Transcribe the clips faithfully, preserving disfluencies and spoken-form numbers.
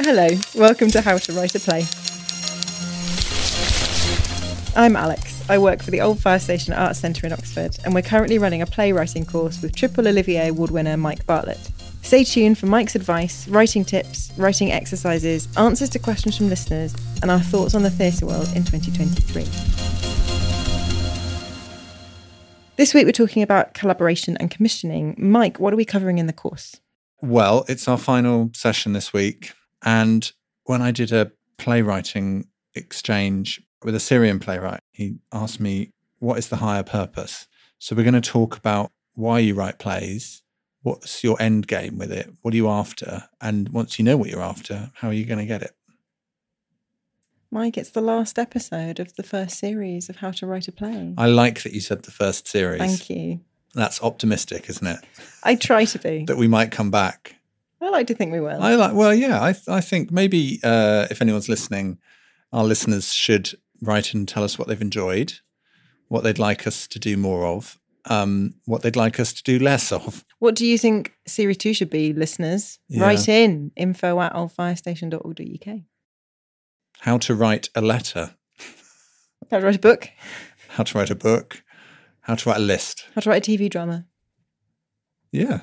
Hello, welcome to How to Write a Play. I'm Alex. I work for the Old Fire Station Arts Centre in Oxford, and we're currently running a playwriting course with Triple Olivier Award winner Mike Bartlett. Stay tuned for Mike's advice, writing tips, writing exercises, answers to questions from listeners, and our thoughts on the theatre world in twenty twenty-three. This week we're talking about collaboration and commissioning. Mike, what are we covering in the course? Well, it's our final session this week. And when I did a playwriting exchange with a Syrian playwright, he asked me, what is the higher purpose? So we're going to talk about why you write plays. What's your end game with it? What are you after? And once you know what you're after, how are you going to get it? Mike, it's the last episode of the first series of How to Write a Play. I like that you said the first series. Thank you. That's optimistic, isn't it? I try to be. That we might come back. I like to think we will. I like. Well, yeah, I th- I think maybe uh, if anyone's listening, our listeners should write and tell us what they've enjoyed, what they'd like us to do more of, um, what they'd like us to do less of. What do you think Series two should be, listeners? Yeah. Write in info at old fire station dot org dot U K. How to write a letter. How to write a book. How to write a book. How to write a list. How to write a T V drama. Yeah.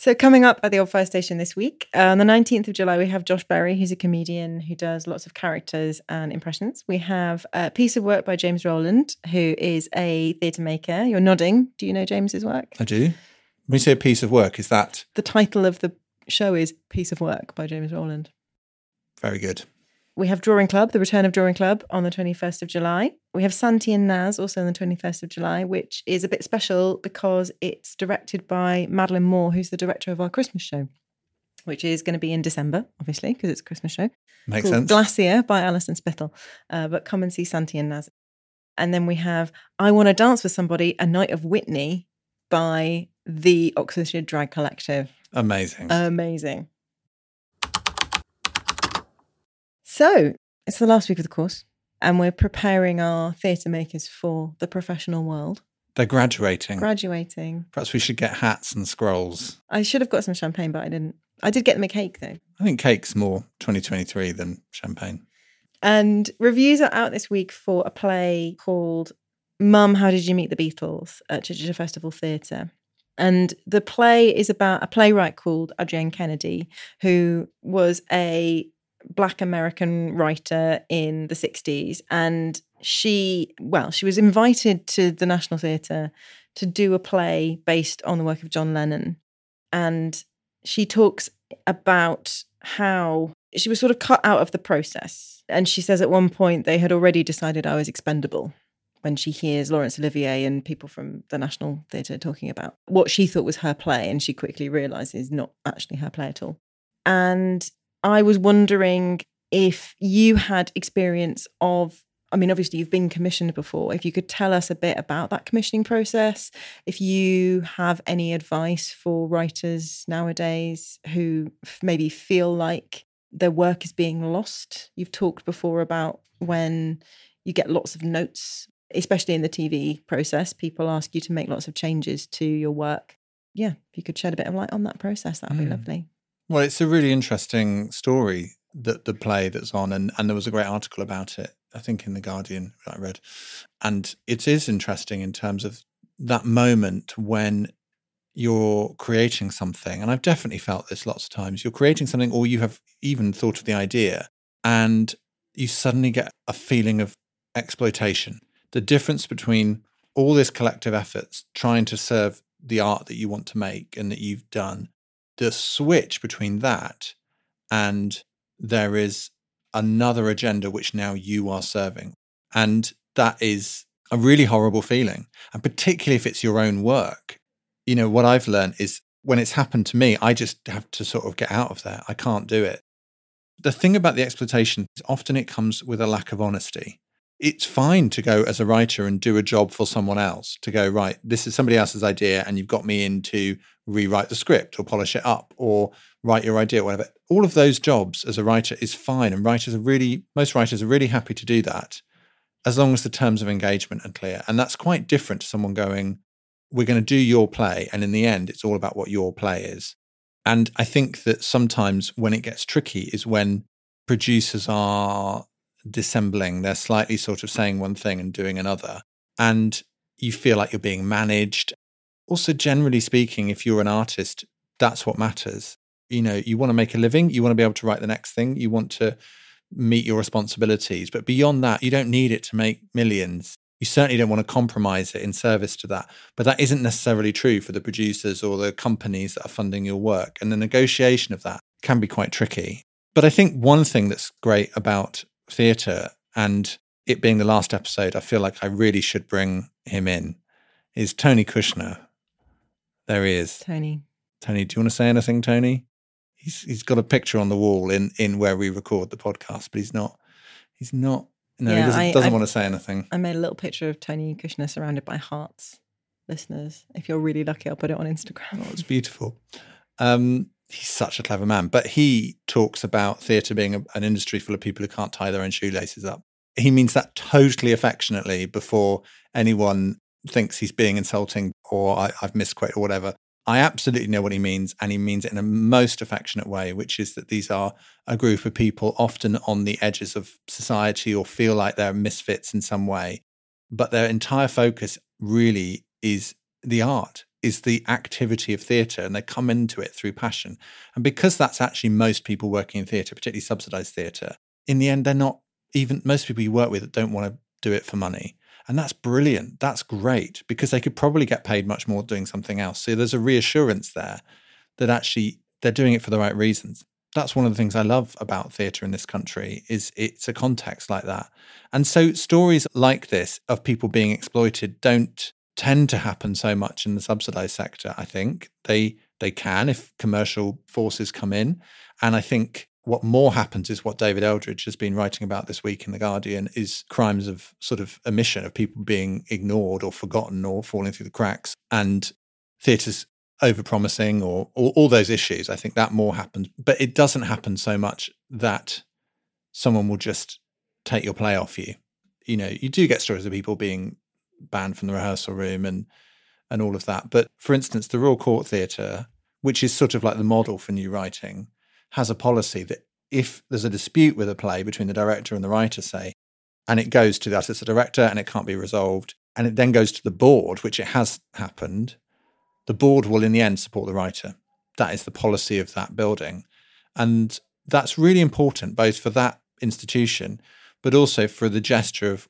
So coming up at the Old Fire Station this week, uh, on the nineteenth of July, we have Josh Berry, who's a comedian who does lots of characters and impressions. We have a Piece of Work by James Rowland, who is a theatre maker. You're nodding. Do you know James's work? I do. When you say a piece of work, is that... The title of the show is Piece of Work by James Rowland. Very good. We have Drawing Club, the return of Drawing Club on the twenty-first of July. We have Santi and Naz also on the twenty-first of July, which is a bit special because it's directed by Madeleine Moore, who's the director of our Christmas show, which is going to be in December, obviously, because it's a Christmas show. Makes sense. Glacier by Alison Spittle. Uh, but come and see Santi and Naz. And then we have I Want to Dance with Somebody, A Night of Whitney by the Oxfordshire Drag Collective. Amazing. Amazing. So it's the last week of the course and we're preparing our theatre makers for the professional world. They're graduating. Graduating. Perhaps we should get hats and scrolls. I should have got some champagne, but I didn't. I did get them a cake, though. I think cake's more twenty twenty-three than champagne. And reviews are out this week for a play called Mum, How Did You Meet the Beatles at Chichester Festival Theatre. And the play is about a playwright called Adrienne Kennedy, who was a... Black American writer in the sixties, and she well she was invited to the National Theatre to do a play based on the work of John Lennon, and she talks about how she was sort of cut out of the process. And she says at one point they had already decided I was expendable when she hears Laurence Olivier and people from the National Theatre talking about what she thought was her play, and she quickly realises not actually her play at all. And I was wondering if you had experience of, I mean, obviously you've been commissioned before, if you could tell us a bit about that commissioning process, if you have any advice for writers nowadays who maybe feel like their work is being lost. You've talked before about when you get lots of notes, especially in the T V process, people ask you to make lots of changes to your work. Yeah, if you could shed a bit of light on that process, that would mm. be lovely. Well, it's a really interesting story, that the play that's on, and, and there was a great article about it, I think in the Guardian that I read. And it is interesting in terms of that moment when you're creating something, and I've definitely felt this lots of times, you're creating something or you have even thought of the idea and you suddenly get a feeling of exploitation. The difference between all this collective efforts trying to serve the art that you want to make and that you've done, the switch between that and there is another agenda which now you are serving. And that is a really horrible feeling. And particularly if it's your own work. You know, what I've learned is when it's happened to me, I just have to sort of get out of there. I can't do it. The thing about the exploitation is often it comes with a lack of honesty. It's fine to go as a writer and do a job for someone else, to go, right, this is somebody else's idea and you've got me in to rewrite the script or polish it up or write your idea, whatever. All of those jobs as a writer is fine, and writers are really, most writers are really happy to do that as long as the terms of engagement are clear. And that's quite different to someone going, we're going to do your play and in the end it's all about what your play is. And I think that sometimes when it gets tricky is when producers are dissembling. They're slightly sort of saying one thing and doing another. And you feel like you're being managed. Also, generally speaking, if you're an artist, that's what matters. You know, you want to make a living. You want to be able to write the next thing. You want to meet your responsibilities. But beyond that, you don't need it to make millions. You certainly don't want to compromise it in service to that. But that isn't necessarily true for the producers or the companies that are funding your work. And the negotiation of that can be quite tricky. But I think one thing that's great about theatre, and it being the last episode, I feel like I really should bring him in, is Tony Kushner. There he is. Tony. Tony, do you want to say anything, Tony? He's he's got a picture on the wall in, in where we record the podcast, but he's not, he's not, no, yeah, he doesn't, I, doesn't I, want to say anything. I made a little picture of Tony Kushner surrounded by hearts, listeners. If you're really lucky, I'll put it on Instagram. Oh, it's beautiful. Um, he's such a clever man, but he talks about theatre being a, an industry full of people who can't tie their own shoelaces up. He means that totally affectionately before anyone thinks he's being insulting or I, I've misquoted or whatever. I absolutely know what he means, and he means it in a most affectionate way, which is that these are a group of people often on the edges of society or feel like they're misfits in some way. But their entire focus really is the art, is the activity of theatre, and they come into it through passion. And because that's actually most people working in theatre, particularly subsidised theatre, in the end, they're not even, most people you work with don't want to do it for money. And that's brilliant. That's great, because they could probably get paid much more doing something else. So there's a reassurance there that actually they're doing it for the right reasons. That's one of the things I love about theatre in this country, is it's a context like that. And so stories like this of people being exploited don't tend to happen so much in the subsidised sector, I think. They, they can if commercial forces come in. And I think what more happens is what David Eldridge has been writing about this week in The Guardian, is crimes of sort of omission, of people being ignored or forgotten or falling through the cracks, and theatre's overpromising or, or all those issues. I think that more happens. But it doesn't happen so much that someone will just take your play off you. You know, you do get stories of people being banned from the rehearsal room and, and all of that. But for instance, the Royal Court Theatre, which is sort of like the model for new writing, has a policy that if there's a dispute with a play between the director and the writer, say, and it goes to the assistant director and it can't be resolved, and it then goes to the board, which it has happened, the board will in the end support the writer. That is the policy of that building. And that's really important, both for that institution, but also for the gesture of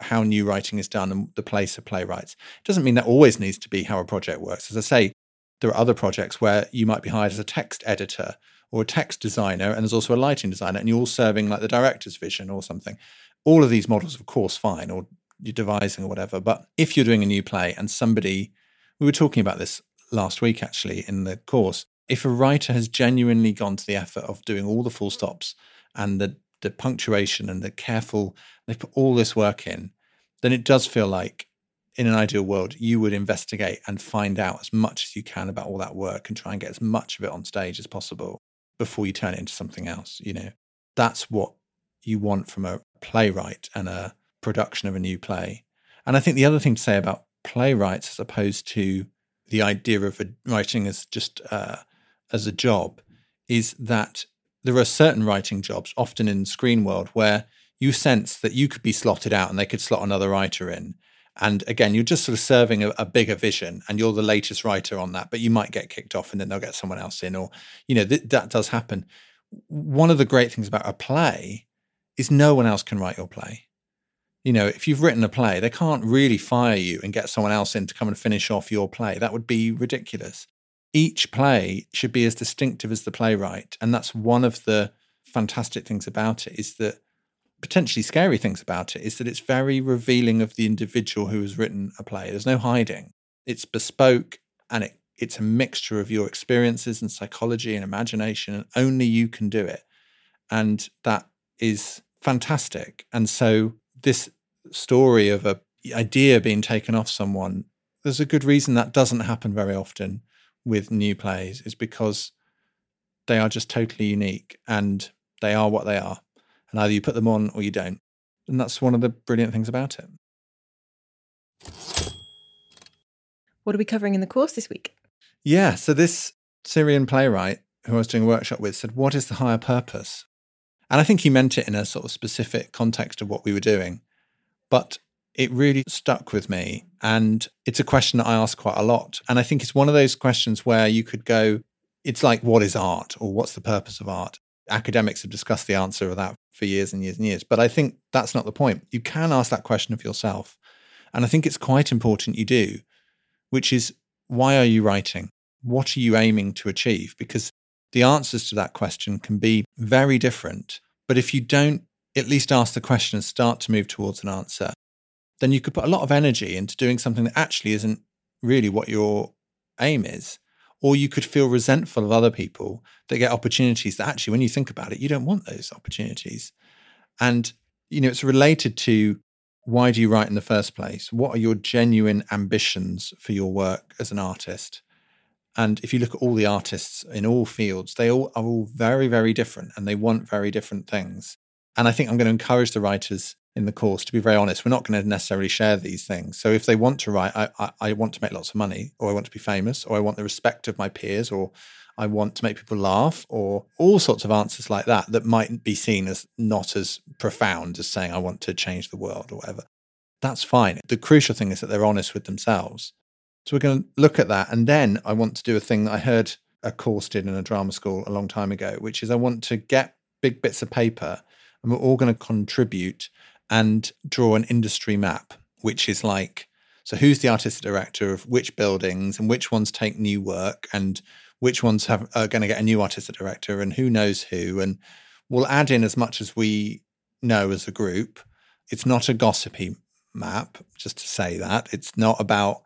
how new writing is done and the place of playwrights. It doesn't mean that always needs to be how a project works. As I say, there are other projects where you might be hired as a text editor or a text designer, and there's also a lighting designer, and you're all serving like the director's vision or something. All of these models, of course, fine, or you're devising or whatever. But if you're doing a new play and somebody, we were talking about this last week actually in the course, if a writer has genuinely gone to the effort of doing all the full stops and the, the punctuation and the careful, they put all this work in, then it does feel like in an ideal world, you would investigate and find out as much as you can about all that work and try and get as much of it on stage as possible before you turn it into something else. You know, that's what you want from a playwright and a production of a new play. And I think the other thing to say about playwrights, as opposed to the idea of writing as just uh, as a job, is that there are certain writing jobs, often in the screen world, where you sense that you could be slotted out and they could slot another writer in. And again, you're just sort of serving a, a bigger vision and you're the latest writer on that, but you might get kicked off and then they'll get someone else in, or, you know, th- that does happen. One of the great things about a play is no one else can write your play. You know, if you've written a play, they can't really fire you and get someone else in to come and finish off your play. That would be ridiculous. Each play should be as distinctive as the playwright. And that's one of the fantastic things about it, is that potentially scary things about it is that it's very revealing of the individual who has written a play. There's no hiding. It's bespoke, and it, it's a mixture of your experiences and psychology and imagination, and only you can do it. And that is fantastic. And so this story of a idea being taken off someone, there's a good reason that doesn't happen very often with new plays, is because they are just totally unique and they are what they are. And either you put them on or you don't. And that's one of the brilliant things about it. What are we covering in the course this week? Yeah, so this Syrian playwright who I was doing a workshop with said, what is the higher purpose? And I think he meant it in a sort of specific context of what we were doing. But it really stuck with me. And it's a question that I ask quite a lot. And I think it's one of those questions where you could go, it's like, what is art? Or what's the purpose of art? Academics have discussed the answer of that for years and years and years. But I think that's not the point. You can ask that question of yourself. And I think it's quite important you do, which is, why are you writing? What are you aiming to achieve? Because the answers to that question can be very different. But if you don't at least ask the question and start to move towards an answer, then you could put a lot of energy into doing something that actually isn't really what your aim is. Or you could feel resentful of other people that get opportunities that actually, when you think about it, you don't want those opportunities. And, you know, it's related to, why do you write in the first place? What are your genuine ambitions for your work as an artist? And if you look at all the artists in all fields, they all are all very, very different and they want very different things. And I think I'm going to encourage the writers in the course to be very honest. We're not going to necessarily share these things. So if they want to write, I, I, I want to make lots of money, or I want to be famous, or I want the respect of my peers, or I want to make people laugh, or all sorts of answers like that that might be seen as not as profound as saying I want to change the world or whatever. That's fine. The crucial thing is that they're honest with themselves. So we're going to look at that. And then I want to do a thing that I heard a course did in a drama school a long time ago, which is I want to get big bits of paper and we're all going to contribute and draw an industry map, which is like, so who's the artistic director of which buildings and which ones take new work and which ones have, are going to get a new artistic director and who knows who. And we'll add in as much as we know as a group. It's not a gossipy map, just to say that. It's not about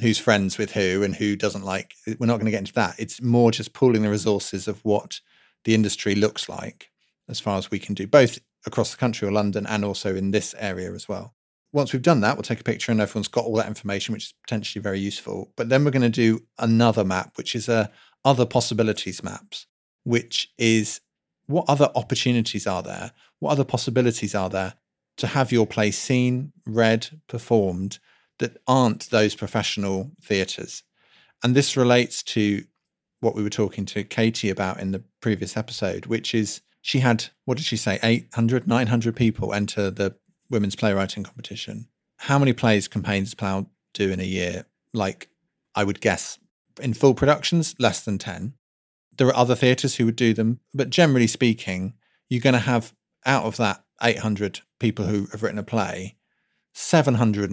who's friends with who and who doesn't like. We're not going to get into that. It's more just pooling the resources of what the industry looks like as far as we can do, both across the country or London and also in this area as well. Once we've done that, we'll take a picture and everyone's got all that information, which is potentially very useful. But then we're going to do another map, which is a other possibilities maps, which is what other opportunities are there? What other possibilities are there to have your play seen, read, performed that aren't those professional theatres? And this relates to what we were talking to Katie about in the previous episode, which is she had, what did she say, eight hundred, nine hundred people enter the women's playwriting competition. How many plays can Paines Plough do in a year? Like, I would guess in full productions, less than ten. There are other theatres who would do them, but generally speaking, you're going to have out of that eight hundred people who have written a play, seven hundred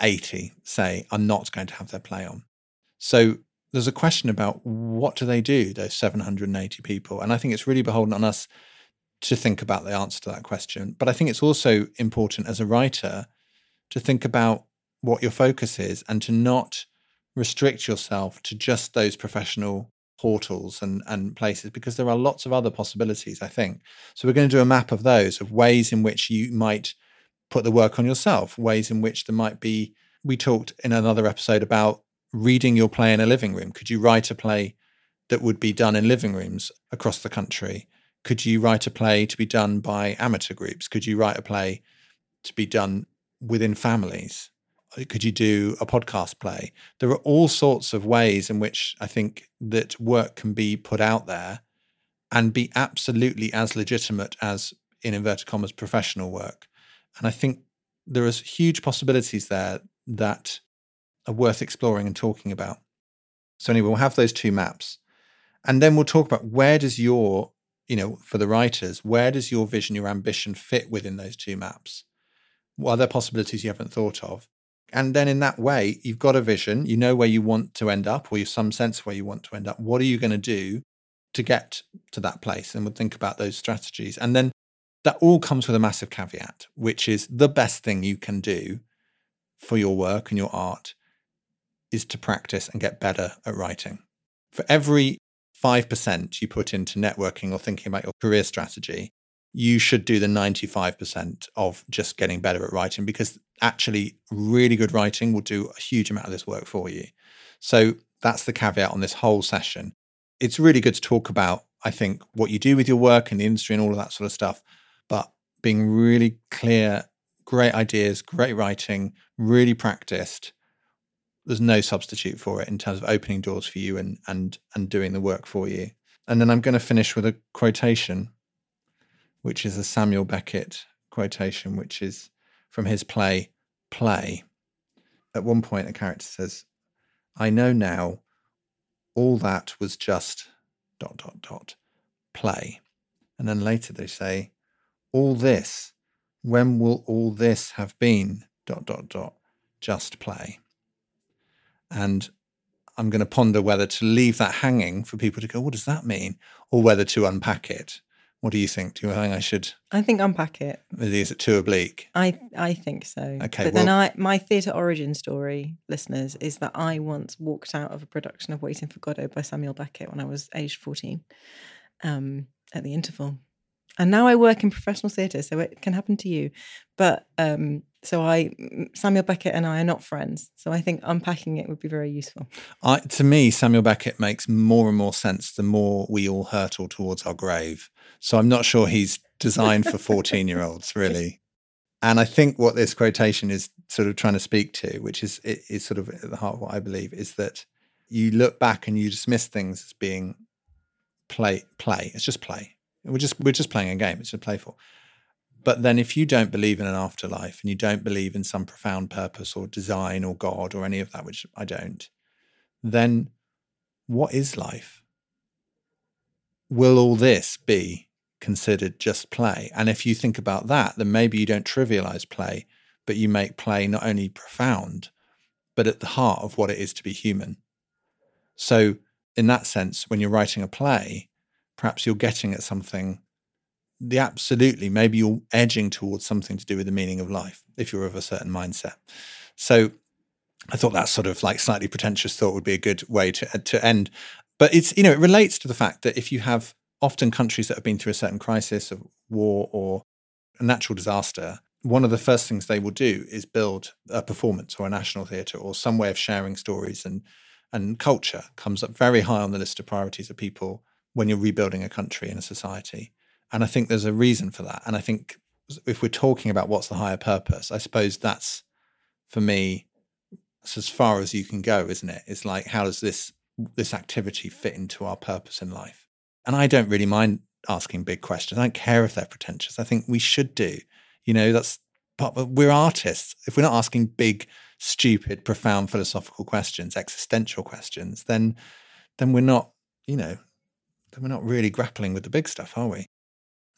eighty, say, are not going to have their play on. So there's a question about what do they do, those seven hundred eighty people? And I think it's really beholden on us to think about the answer to that question. But I think it's also important as a writer to think about what your focus is and to not restrict yourself to just those professional portals and, and places, because there are lots of other possibilities, I think. So we're going to do a map of those, of ways in which you might put the work on yourself, ways in which there might be, we talked in another episode about reading your play in a living room. Could you write a play that would be done in living rooms across the country? Could you write a play to be done by amateur groups? Could you write a play to be done within families? Could you do a podcast play? There are all sorts of ways in which I think that work can be put out there and be absolutely as legitimate as, in inverted commas, professional work. And I think there are huge possibilities there that are worth exploring and talking about. So anyway, we'll have those two maps. And then we'll talk about where does your, you know, for the writers, where does your vision, your ambition fit within those two maps? What are there possibilities you haven't thought of? And then in that way, you've got a vision, you know where you want to end up, or you have some sense where you want to end up. What are you going to do to get to that place? And we'll think about those strategies. And then that all comes with a massive caveat, which is the best thing you can do for your work and your art is to practice and get better at writing. For every five percent you put into networking or thinking about your career strategy, you should do the ninety-five percent of just getting better at writing, because actually really good writing will do a huge amount of this work for you. So that's the caveat on this whole session. It's really good to talk about, I think, what you do with your work and the industry and all of that sort of stuff, but being really clear, great ideas, great writing, really practiced, there's no substitute for it in terms of opening doors for you and and and doing the work for you. And then I'm going to finish with a quotation, which is a Samuel Beckett quotation, which is from his play, Play. At one point, a character says, "I know now all that was just dot, dot, dot, play." And then later they say, "All this, when will all this have been dot, dot, dot, just play?" And I'm going to ponder whether to leave that hanging for people to go, what does that mean? Or whether to unpack it. What do you think? Do you think I should? I think unpack it. Is it too oblique? I I think so. Okay. But well, then I, my theatre origin story, listeners, is that I once walked out of a production of Waiting for Godot by Samuel Beckett when I was aged fourteen um, at the interval. And now I work in professional theatre, so it can happen to you. But um, so I, Samuel Beckett and I are not friends. So I think unpacking it would be very useful. I, to me, Samuel Beckett makes more and more sense the more we all hurtle towards our grave. So I'm not sure he's designed for fourteen-year-olds, really. And I think what this quotation is sort of trying to speak to, which is, is sort of at the heart of what I believe, is that you look back and you dismiss things as being play, play. It's just play. We're just we're just playing a game. It's just playful. But then if you don't believe in an afterlife and you don't believe in some profound purpose or design or God or any of that, which I don't, then what is life? Will all this be considered just play? And if you think about that, then maybe you don't trivialize play, but you make play not only profound, but at the heart of what it is to be human. So in that sense, when you're writing a play, perhaps you're getting at something, the absolutely, maybe you're edging towards something to do with the meaning of life, if you're of a certain mindset. So I thought that sort of like slightly pretentious thought would be a good way to to end. But it's, you know, it relates to the fact that if you have often countries that have been through a certain crisis of war or a natural disaster, one of the first things they will do is build a performance or a national theatre or some way of sharing stories, and and culture comes up very high on the list of priorities of people when you're rebuilding a country and a society. And I think there's a reason for that. And I think if we're talking about what's the higher purpose, I suppose that's, for me, that's as far as you can go, isn't it? It's like, how does this this activity fit into our purpose in life? And I don't really mind asking big questions. I don't care if they're pretentious. I think we should do. You know, that's part, but we're artists. If we're not asking big, stupid, profound philosophical questions, existential questions, then then we're not, you know, then we're not really grappling with the big stuff, are we?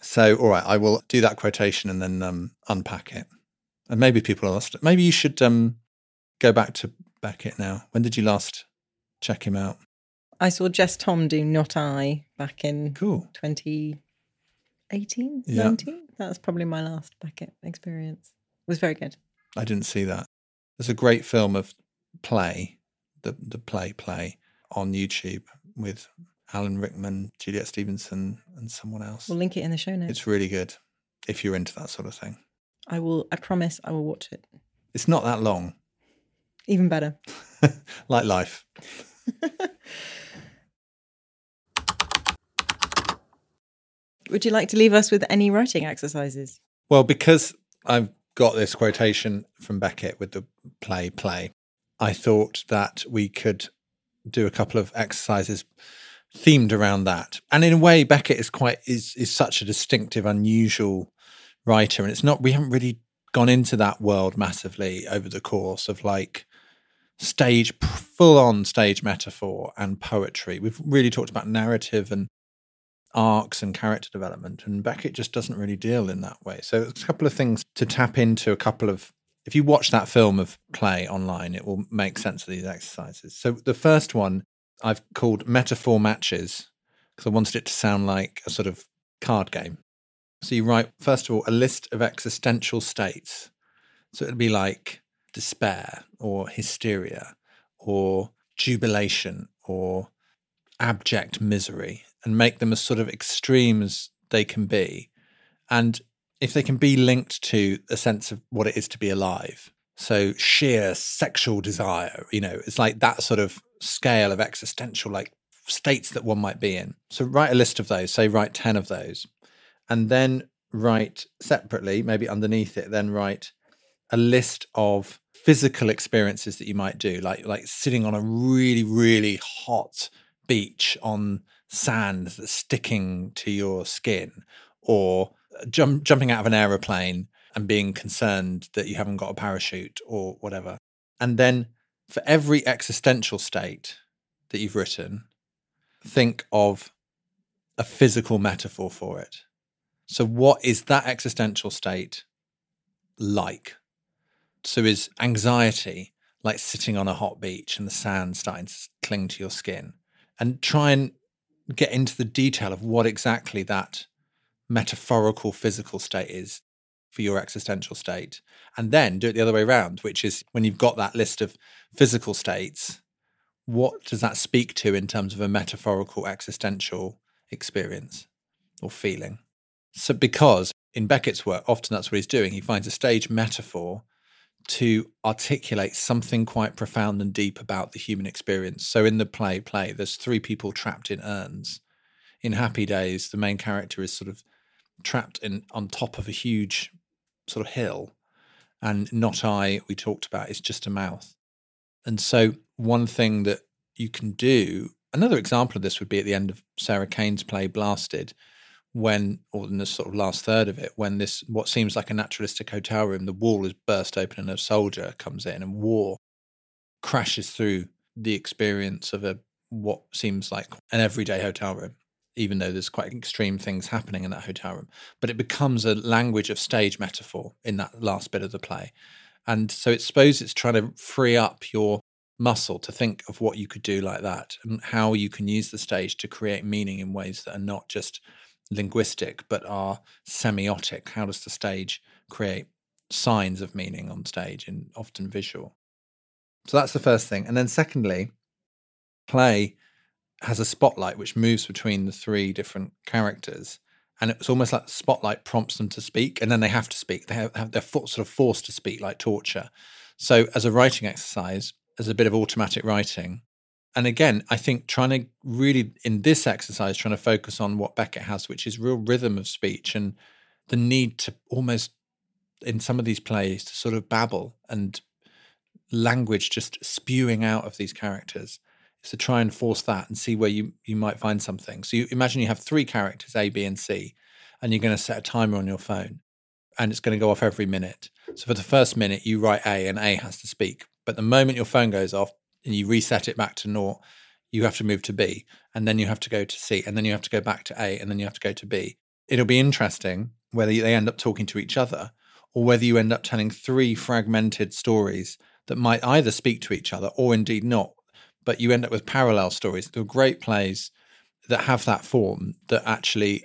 So, all right, I will do that quotation and then um, unpack it. And maybe people are lost. Maybe you should um, go back to Beckett now. When did you last check him out? I saw Jess Tom do Not I back in cool. twenty eighteen, yeah. nineteen. That was probably my last Beckett experience. It was very good. I didn't see that. There's a great film of Play, the the play play on YouTube with Alan Rickman, Juliet Stevenson, and someone else. We'll link it in the show notes. It's really good if you're into that sort of thing. I will, I promise I will watch it. It's not that long. Even better. Like life. Would you like to leave us with any writing exercises? Well, because I've got this quotation from Beckett with the play, play, I thought that we could do a couple of exercises themed around that. And in a way, Beckett is quite is is such a distinctive, unusual writer, and it's not we haven't really gone into that world massively over the course of like stage full-on stage metaphor and poetry. We've really talked about narrative and arcs and character development, and Beckett just doesn't really deal in that way. So it's a couple of things to tap into. A couple of if you watch that film of Play online, it will make sense of these exercises. So the first one I've called Metaphor Matches, because I wanted it to sound like a sort of card game. So you write, first of all, a list of existential states. So it'd be like despair or hysteria or jubilation or abject misery, and make them as sort of extreme as they can be. And if they can be linked to a sense of what it is to be alive. So sheer sexual desire, you know, it's like that sort of scale of existential, like states that one might be in. So write a list of those, say write ten of those, and then write separately, maybe underneath it, then write a list of physical experiences that you might do, like like sitting on a really, really hot beach on sand that's sticking to your skin, or jump, jumping out of an aeroplane and being concerned that you haven't got a parachute or whatever. And then for every existential state that you've written, think of a physical metaphor for it. So what is that existential state like? So is anxiety like sitting on a hot beach and the sand starting to cling to your skin? And try and get into the detail of what exactly that metaphorical physical state is for your existential state. And then do it the other way around, which is when you've got that list of physical states, what does that speak to in terms of a metaphorical existential experience or feeling? So because in Beckett's work, often that's what he's doing. He finds a stage metaphor to articulate something quite profound and deep about the human experience. So in the play, play, there's three people trapped in urns. In Happy Days, the main character is sort of trapped in on top of a huge sort of hill. And Not I, we talked about, is just a mouth. And so one thing that you can do, another example of this would be at the end of Sarah Kane's play Blasted, when, or in the sort of last third of it, when this, what seems like a naturalistic hotel room, the wall is burst open and a soldier comes in and war crashes through the experience of a what seems like an everyday hotel room, even though there's quite extreme things happening in that hotel room. But it becomes a language of stage metaphor in that last bit of the play. And so I suppose it's trying to free up your muscle to think of what you could do like that and how you can use the stage to create meaning in ways that are not just linguistic but are semiotic. How does the stage create signs of meaning on stage, and often visual? So that's the first thing. And then secondly, play has a spotlight which moves between the three different characters, and it's almost like the spotlight prompts them to speak, and then they have to speak. They have, have they're sort of forced to speak, like torture. So as a writing exercise, as a bit of automatic writing. And again, I think trying to really, in this exercise, trying to focus on what Beckett has, which is real rhythm of speech and the need to almost, in some of these plays, to sort of babble and language just spewing out of these characters, is to try and force that and see where you, you might find something. So you imagine you have three characters, A, B, and C, and you're going to set a timer on your phone, and it's going to go off every minute. So for the first minute, you write A, and A has to speak. But the moment your phone goes off, and you reset it back to naught, you have to move to B, and then you have to go to C, and then you have to go back to A, and then you have to go to B. It'll be interesting whether they end up talking to each other or whether you end up telling three fragmented stories that might either speak to each other or indeed not, but you end up with parallel stories. There are great plays that have that form that actually,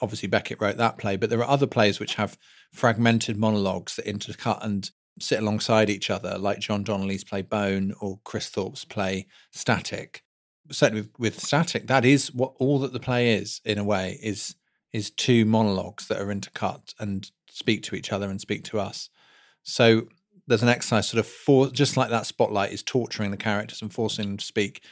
obviously Beckett wrote that play, but there are other plays which have fragmented monologues that intercut and sit alongside each other, like John Donnelly's play Bone or Chris Thorpe's play Static. Certainly with, with Static, that is what all that the play is, in a way, is is two monologues that are intercut and speak to each other and speak to us. So there's an exercise sort of, for, just like that spotlight is torturing the characters and forcing them to speak,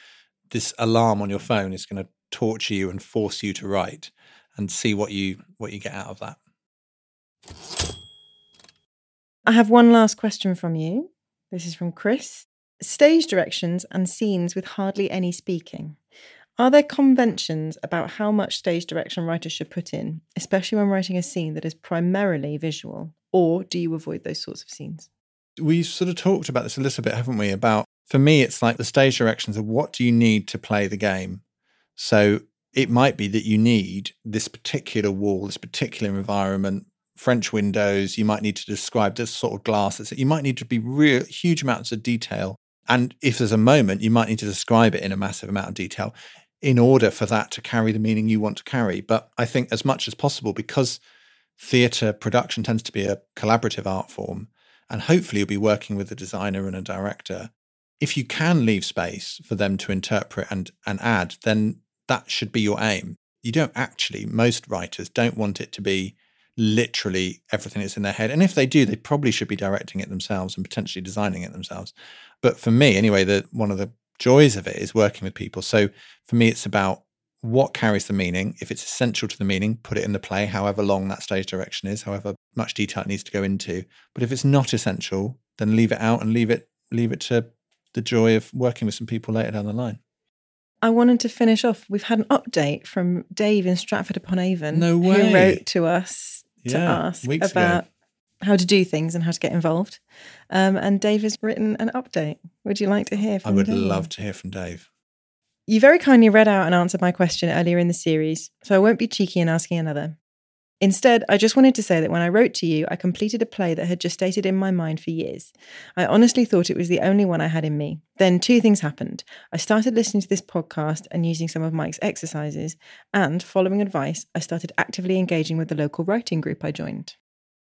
this alarm on your phone is going to torture you and force you to write, and see what you what you get out of that. I have one last question from you. This is from Chris. Stage directions and scenes with hardly any speaking. Are there conventions about how much stage direction writers should put in, especially when writing a scene that is primarily visual? Or do you avoid those sorts of scenes? We sort of talked about this a little bit, haven't we? About, for me, it's like the stage directions of what do you need to play the game? So it might be that you need this particular wall, this particular environment, French windows, you might need to describe this sort of glass. You might need to be real huge amounts of detail. And if there's a moment, you might need to describe it in a massive amount of detail in order for that to carry the meaning you want to carry. But I think as much as possible, because theatre production tends to be a collaborative art form, and hopefully you'll be working with a designer and a director, if you can leave space for them to interpret and, and add, then that should be your aim. You don't actually, most writers don't want it to be literally everything that's in their head. And if they do, they probably should be directing it themselves and potentially designing it themselves. But for me, anyway, the, one of the joys of it is working with people. So for me, it's about what carries the meaning. If it's essential to the meaning, put it in the play, however long that stage direction is, however much detail it needs to go into. But if it's not essential, then leave it out and leave it leave it to the joy of working with some people later down the line. I wanted to finish off. We've had an update from Dave in Stratford-upon-Avon. No way. Who wrote to us to yeah, ask about ago. how to do things and how to get involved. Um, and Dave has written an update. Would you like to hear from Dave? I would Dave? love to hear from Dave. You very kindly read out and answered my question earlier in the series, so I won't be cheeky in asking another. Instead, I just wanted to say that when I wrote to you, I completed a play that had gestated in my mind for years. I honestly thought it was the only one I had in me. Then two things happened. I started listening to this podcast and using some of Mike's exercises, and following advice, I started actively engaging with the local writing group I joined.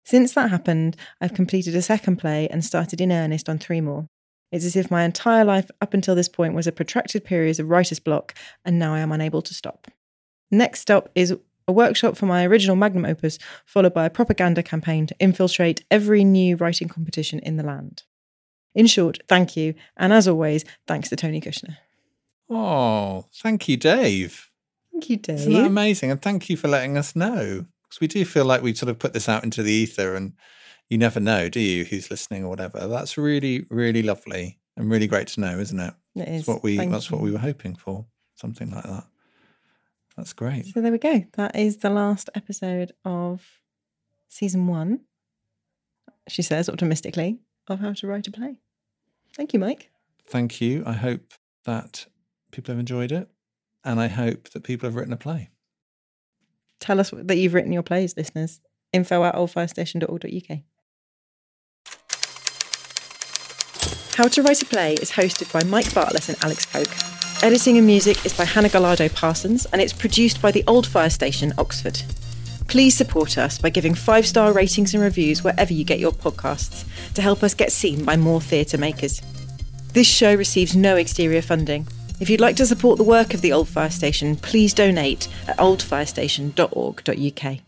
Since that happened, I've completed a second play and started in earnest on three more. It's as if my entire life up until this point was a protracted period of writer's block, and now I am unable to stop. Next stop is a workshop for my original magnum opus, followed by a propaganda campaign to infiltrate every new writing competition in the land. In short, thank you. And as always, thanks to Tony Kushner. Oh, thank you, Dave. Thank you, Dave. Isn't that amazing? And thank you for letting us know. Because we do feel like we sort of put this out into the ether and you never know, do you, who's listening or whatever. That's really, really lovely and really great to know, isn't it? It is. That's what we, that's what we were hoping for, something like that. That's great. So there we go. That is the last episode of season one, she says optimistically, of How to Write a Play. Thank you, Mike. Thank you. I hope that people have enjoyed it, and I hope that people have written a play. Tell us that you've written your plays, listeners. info at old fire station dot org dot u k. How to Write a Play is hosted by Mike Bartlett and Alex Coke. Editing and music is by Hannah Gallardo-Parsons, and it's produced by the Old Fire Station, Oxford. Please support us by giving five-star ratings and reviews wherever you get your podcasts to help us get seen by more theatre makers. This show receives no exterior funding. If you'd like to support the work of the Old Fire Station, please donate at old fire station dot org dot u k.